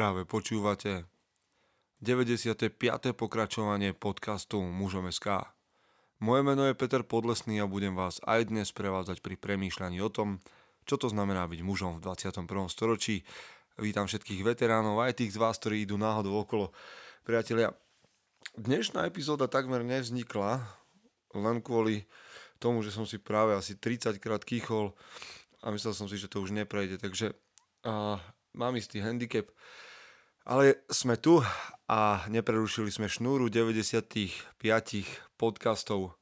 Práve počúvate 95. pokračovanie podcastu Mužom.sk. Moje meno je Peter Podlesný a budem vás aj dnes prevádzať pri premýšľaní o tom, čo to znamená byť mužom v 21. storočí. Vítam všetkých veteránov, aj tých z vás, ktorí idú náhodou okolo. Priatelia, dnešná epizóda takmer nevznikla len kvôli tomu, že som si práve asi 30 krát kýchol a myslel som si, že to už neprejde, takže mám istý handicap, ale sme tu a neprerušili sme šnúru 95 podcastov,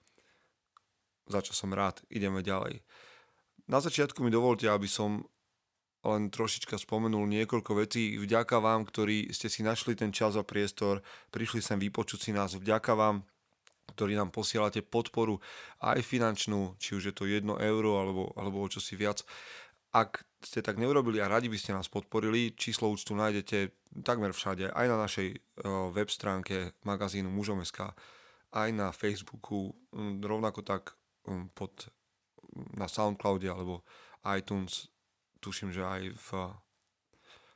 za čo som rád. Ideme ďalej. Na začiatku mi dovolte, aby som len trošička spomenul niekoľko vecí. Vďaka vám, ktorí ste si našli ten čas a priestor, prišli sem vypočuť si nás. Vďaka vám, ktorí nám posielate podporu, aj finančnú, či už je to 1 euro alebo o čosi viac. Ak ste tak neurobili a radi by ste nás podporili, číslo účtu nájdete takmer všade, aj na našej web stránke magazínu Mužom.sk, aj na Facebooku, rovnako tak na Soundcloude alebo iTunes, tuším, že aj v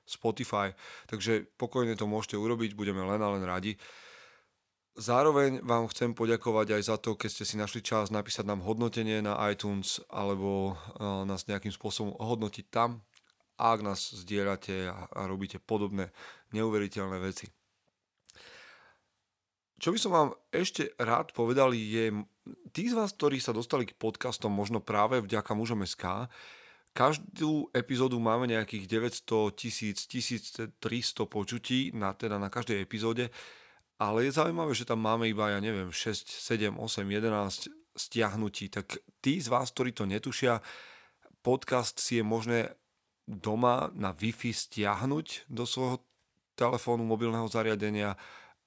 Spotify, takže pokojne to môžete urobiť, budeme len a len radi. Zároveň vám chcem poďakovať aj za to, keď ste si našli čas napísať nám hodnotenie na iTunes alebo nás nejakým spôsobom ohodnotiť tam, ak nás zdieľate a robíte podobné neuveriteľné veci. Čo by som vám ešte rád povedal je, tí z vás, ktorí sa dostali k podcastom možno práve vďaka Mužom.sk, každú epizódu máme nejakých 900, 1000, 1300 počutí na každej epizóde. Ale je zaujímavé, že tam máme iba, 6, 7, 8, 11 stiahnutí. Tak tí z vás, ktorí to netušia, podcast si je možné doma na Wi-Fi stiahnuť do svojho telefónu, mobilného zariadenia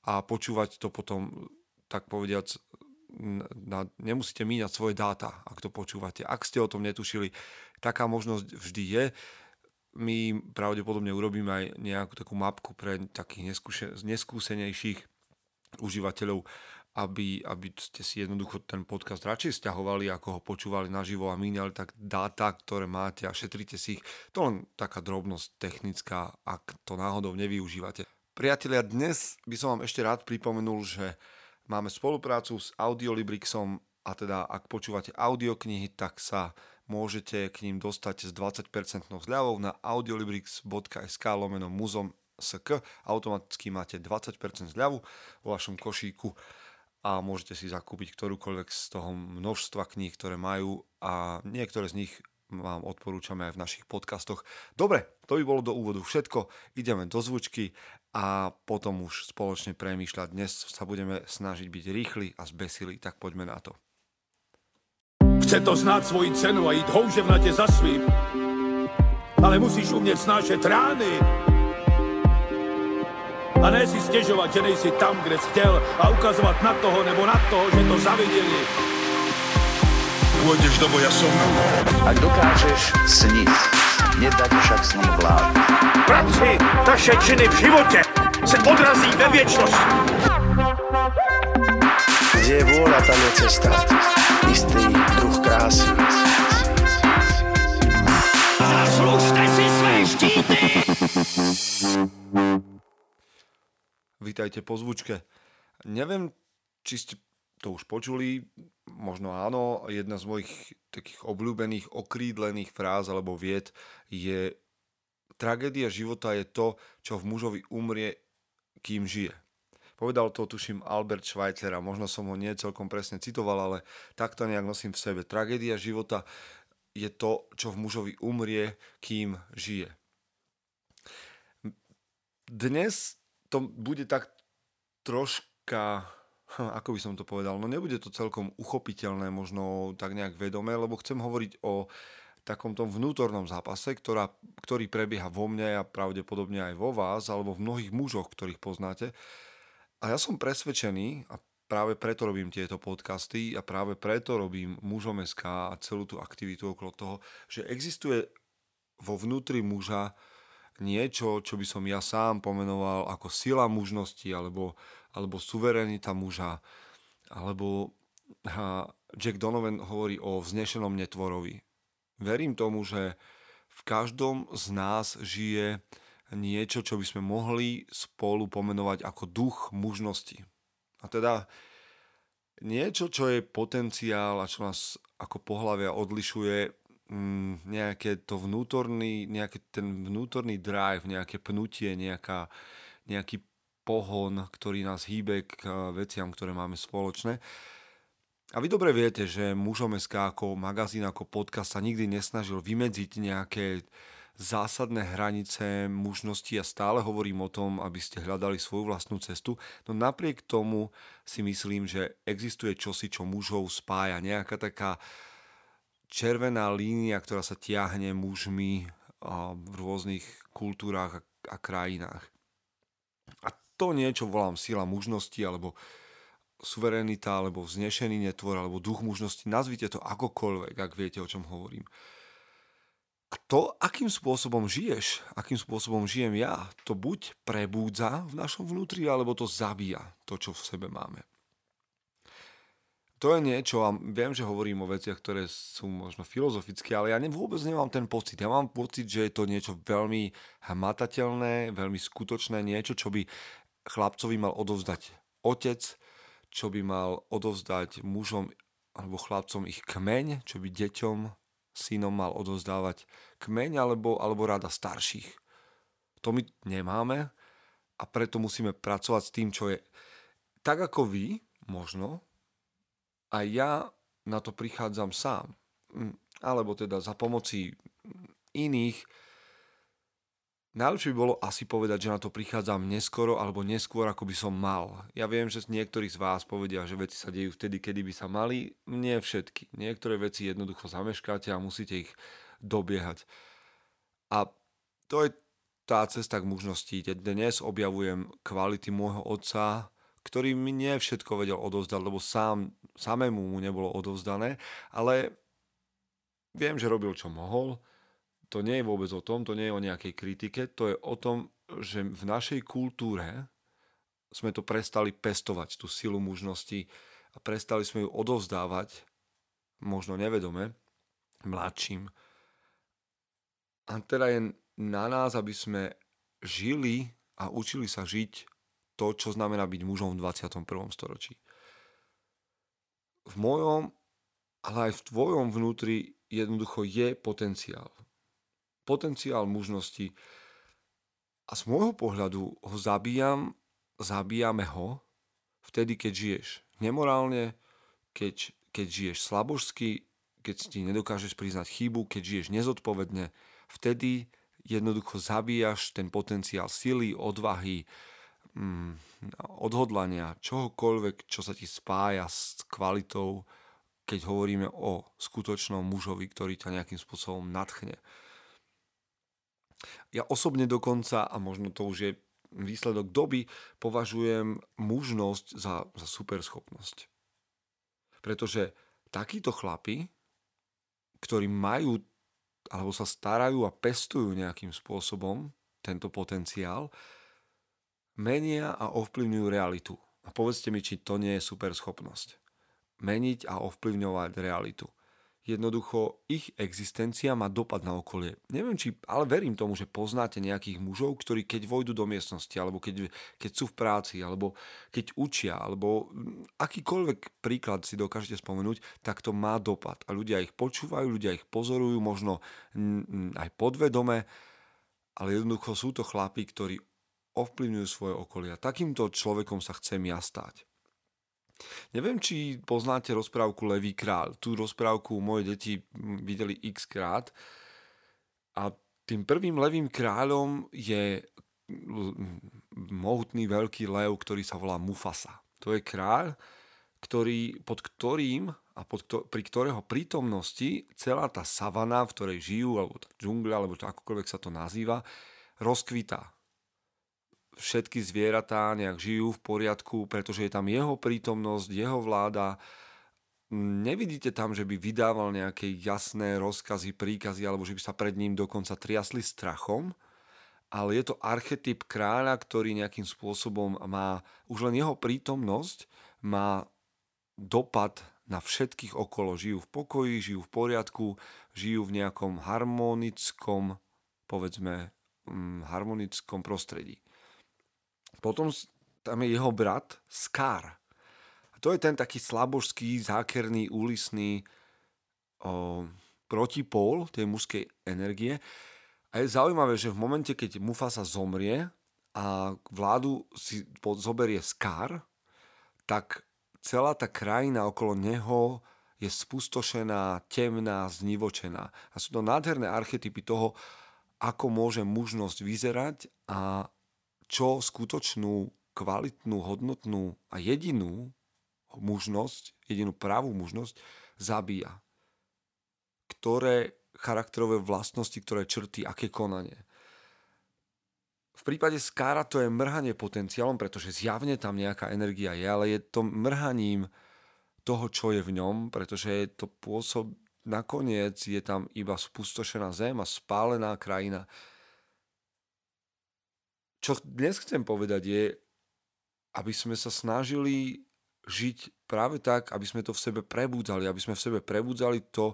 a počúvať to potom, tak povediac, nemusíte míňať svoje dáta, ak to počúvate. Ak ste o tom netušili, taká možnosť vždy je. My pravdepodobne urobíme aj nejakú takú mapku pre takých neskúsenejších užívateľov, aby ste si jednoducho ten podcast radšej stiahovali, ako ho počúvali naživo a míňali tak dáta, ktoré máte a šetrite si ich. To len taká drobnosť technická, ak to náhodou nevyužívate. Priatelia, dnes by som vám ešte rád pripomenul, že máme spoluprácu s Audiolibrixom, a teda ak počúvate audioknihy, tak sa môžete k ním dostať s 20% zľavou na audiolibrix.sk/muzom.sk. Automaticky máte 20% zľavu vo vašom košíku a môžete si zakúpiť ktorúkoľvek z toho množstva kníh, ktoré majú, a niektoré z nich vám odporúčame aj v našich podcastoch. Dobre, to by bolo do úvodu všetko. Ideme do zvučky a potom už spoločne premýšľať. Dnes sa budeme snažiť byť rýchli a zbesilí, tak poďme na to. Chce to znát svoji cenu a jít houževnatě za svým, ale musíš umět snášet rány a ne si stěžovat, že nejsi tam, kde jsi chtěl, a ukazovat na toho nebo na toho, že to zaviděli. Pôjdeš do boja som. Ak dokážeš sniť, nedať však sniť vlád. Práci taše činy v živote se odrazí ve viečnosti. Kde je vôľa, tam je cesta. Istý druh krásy. Zaslužte si své štíty! Vítajte po zvučke. Neviem, či ste to už počuli, možno áno. Jedna z mojich takých obľúbených okrídlených fráz alebo vied je: tragédia života je to, čo v mužovi umrie, kým žije. Povedal to, tuším, Albert Schweitzer, a možno som ho nie celkom presne citoval, ale takto nejak nosím v sebe. Tragédia života je to, čo v mužovi umrie, kým žije. Dnes to bude tak troška, ako by som to povedal, no nebude to celkom uchopiteľné, možno tak nejak vedomé, lebo chcem hovoriť o takom tom vnútornom zápase, ktorý prebieha vo mne a pravdepodobne aj vo vás, alebo v mnohých mužoch, ktorých poznáte. A ja som presvedčený, a práve preto robím tieto podcasty a práve preto robím Mužom.sk a celú tú aktivitu okolo toho, že existuje vo vnútri muža niečo, čo by som ja sám pomenoval ako sila mužnosti alebo suverenita muža, alebo Jack Donovan hovorí o vznešenom netvorovi. Verím tomu, že v každom z nás žije niečo, čo by sme mohli spolu pomenovať ako duch mužnosti. A teda niečo, čo je potenciál a čo nás ako pohlavia odlišuje, nejaký ten vnútorný drive, nejaké pnutie, nejaký pohon, ktorý nás hýbe k veciam, ktoré máme spoločné. A vy dobre viete, že Mužom.sk ako magazín, ako podcast sa nikdy nesnažil vymedziť nejaké zásadné hranice mužnosti a stále hovorím o tom, aby ste hľadali svoju vlastnú cestu, no napriek tomu si myslím, že existuje čosi, čo mužov spája, nejaká taká červená línia, ktorá sa tiahne mužmi v rôznych kultúrách a krajinách. A to niečo volám sila mužnosti, alebo suverenita, alebo vznešený netvor, alebo duch mužnosti, nazvite to akokoľvek, ak viete, o čom hovorím. A to, akým spôsobom žiješ, akým spôsobom žijem ja, to buď prebúdza v našom vnútri, alebo to zabíja to, čo v sebe máme. To je niečo, a viem, že hovorím o veciach, ktoré sú možno filozofické, ale ja vôbec nemám ten pocit. Ja mám pocit, že je to niečo veľmi hmatateľné, veľmi skutočné, niečo, čo by chlapcovi mal odovzdať otec, čo by mal odovzdať mužom alebo chlapcom ich kmeň, čo by deťom synom mal odozdávať kmeň alebo rada starších. To my nemáme a preto musíme pracovať s tým, čo je. Tak ako vy, možno, a ja na to prichádzam sám. Alebo teda za pomoci iných. Najlepšie by bolo asi povedať, že na to prichádzam neskoro alebo neskôr, ako by som mal. Ja viem, že niektorí z vás povedia, že veci sa dejú vtedy, kedy by sa mali. Nie všetky. Niektoré veci jednoducho zameškáte a musíte ich dobiehať. A to je tá cesta k mužnosti. Dnes objavujem kvality môjho otca, ktorý mi nie všetko vedel odovzdať, lebo samému mu nebolo odovzdané, ale viem, že robil, čo mohol. To nie je vôbec o tom, to nie je o nejakej kritike, to je o tom, že v našej kultúre sme to prestali pestovať, tú silu mužnosti a prestali sme ju odovzdávať, možno nevedome, mladším. A teda je na nás, aby sme žili a učili sa žiť to, čo znamená byť mužom v 21. storočí. V mojom, ale aj v tvojom vnútri jednoducho je potenciál. Potenciál mužnosti a z môjho pohľadu ho zabíjame ho vtedy, keď žiješ nemorálne, keď žiješ slabožsky, keď si nedokážeš priznať chybu, keď žiješ nezodpovedne, vtedy jednoducho zabíjaš ten potenciál sily, odvahy, odhodlania, čohokoľvek, čo sa ti spája s kvalitou, keď hovoríme o skutočnom mužovi, ktorý ťa nejakým spôsobom nadchne. Ja osobne dokonca, a možno to už je výsledok doby, považujem mužnosť za superschopnosť. Pretože takíto chlapi, ktorí majú alebo sa starajú a pestujú nejakým spôsobom tento potenciál, menia a ovplyvňujú realitu. A povedzte mi, či to nie je superschopnosť. Meniť a ovplyvňovať realitu. Jednoducho, ich existencia má dopad na okolie. Neviem, či, ale verím tomu, že poznáte nejakých mužov, ktorí keď vojdu do miestnosti, alebo keď sú v práci, alebo keď učia, alebo akýkoľvek príklad si dokážete spomenúť, tak to má dopad. A ľudia ich počúvajú, ľudia ich pozorujú, možno aj podvedome, ale jednoducho sú to chlapi, ktorí ovplyvňujú svoje okolie. Takýmto človekom sa chcem ja stať. Neviem, či poznáte rozprávku Levý král. Tú rozprávku moje deti videli x-krát a tým prvým levým kráľom je mohutný veľký lev, ktorý sa volá Mufasa. To je kráľ, pri ktorého prítomnosti celá tá savana, v ktorej žijú, alebo tá džungľa, alebo to akokoľvek sa to nazýva, rozkvitá. Všetky zvieratá nejak žijú v poriadku, pretože je tam jeho prítomnosť, jeho vláda. Nevidíte tam, že by vydával nejaké jasné rozkazy, príkazy, alebo že by sa pred ním dokonca triasli strachom, ale je to archetyp kráľa, ktorý nejakým spôsobom má, už len jeho prítomnosť má dopad na všetkých okolo. Žijú v pokoji, žijú v poriadku, žijú v nejakom harmonickom, povedzme, harmonickom prostredí. Potom tam je jeho brat Scar. A to je ten taký slabožský, zákerný, úlisný protipól tej mužskej energie. A je zaujímavé, že v momente, keď Mufasa zomrie a vládu si zoberie Scar, tak celá tá krajina okolo neho je spustošená, temná, znivočená. A sú to nádherné archetypy toho, ako môže mužnosť vyzerať a čo skutočnú, kvalitnú, hodnotnú a jedinú mužnosť, jedinú pravú mužnosť zabíja. Ktoré charakterové vlastnosti, ktoré črty, aké konanie. V prípade Scara to je mrhanie potenciálom, pretože zjavne tam nejaká energia je, ale je to mrhaním toho, čo je v ňom, pretože je to nakoniec je tam iba spustošená zem a spálená krajina. Čo dnes chcem povedať je, aby sme sa snažili žiť práve tak, aby sme to v sebe prebudzali, to,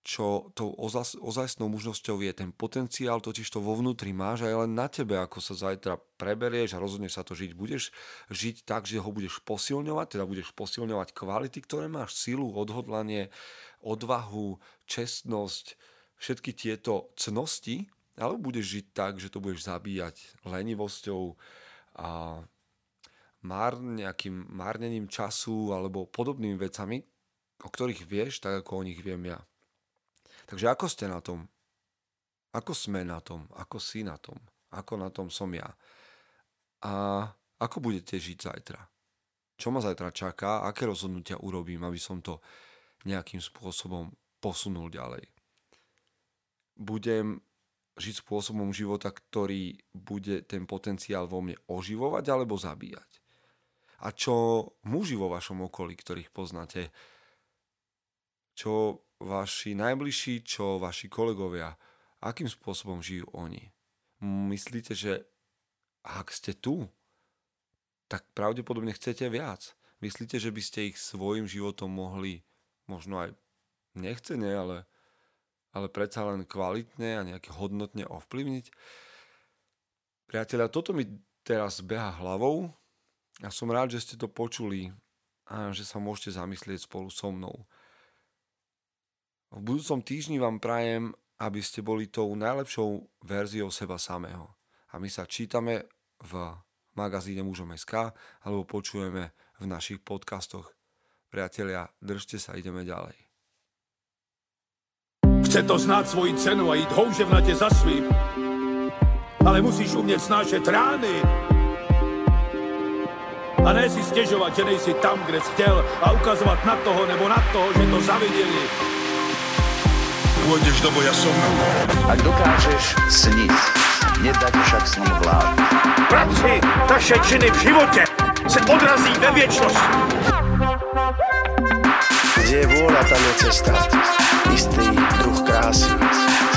čo tou ozajstnou mužnosťou je. Ten potenciál totiž to vo vnútri máš a je len na tebe, ako sa zajtra preberieš a rozhodneš sa to žiť. Budeš žiť tak, že ho budeš posilňovať, teda budeš posilňovať kvality, ktoré máš, silu, odhodlanie, odvahu, čestnosť, všetky tieto cnosti, ale budeš žiť tak, že to budeš zabíjať lenivosťou a nejakým márnením času alebo podobnými vecami, o ktorých vieš, tak ako o nich viem ja. Takže ako ste na tom? Ako sme na tom? Ako si na tom? Ako na tom som ja? A ako budete žiť zajtra? Čo ma zajtra čaká? Aké rozhodnutia urobím, aby som to nejakým spôsobom posunul ďalej? Budem žiť spôsobom života, ktorý bude ten potenciál vo mne oživovať alebo zabíjať. A čo muži vo vašom okolí, ktorých poznáte, čo vaši najbližší, čo vaši kolegovia, akým spôsobom žijú oni? Myslíte, že ak ste tu, tak pravdepodobne chcete viac. Myslíte, že by ste ich svojim životom mohli, možno aj nechcene, ale predsa len kvalitne a nejak hodnotne ovplyvniť. Priatelia, toto mi teraz beha hlavou a som rád, že ste to počuli a že sa môžete zamyslieť spolu so mnou. V budúcom týždni vám prajem, aby ste boli tou najlepšou verziou seba samého. A my sa čítame v magazíne Mužom.sk alebo počujeme v našich podcastoch. Priatelia, držte sa, ideme ďalej. Chce to znáť svoji cenu a ísť houževnate za svým, ale musíš umieť snášať rány a ne si stežovať, že nejsi tam, kde si chcel a ukazovať na toho nebo na toho, že to zavideli. Pôjdeš do boja som. Ak dokážeš sniť, nedať však sním vlád. Práci, taše činy v živote se odrazí ve viečnosť. Kde je vôľa, tam je cesta. Istý druh krásy.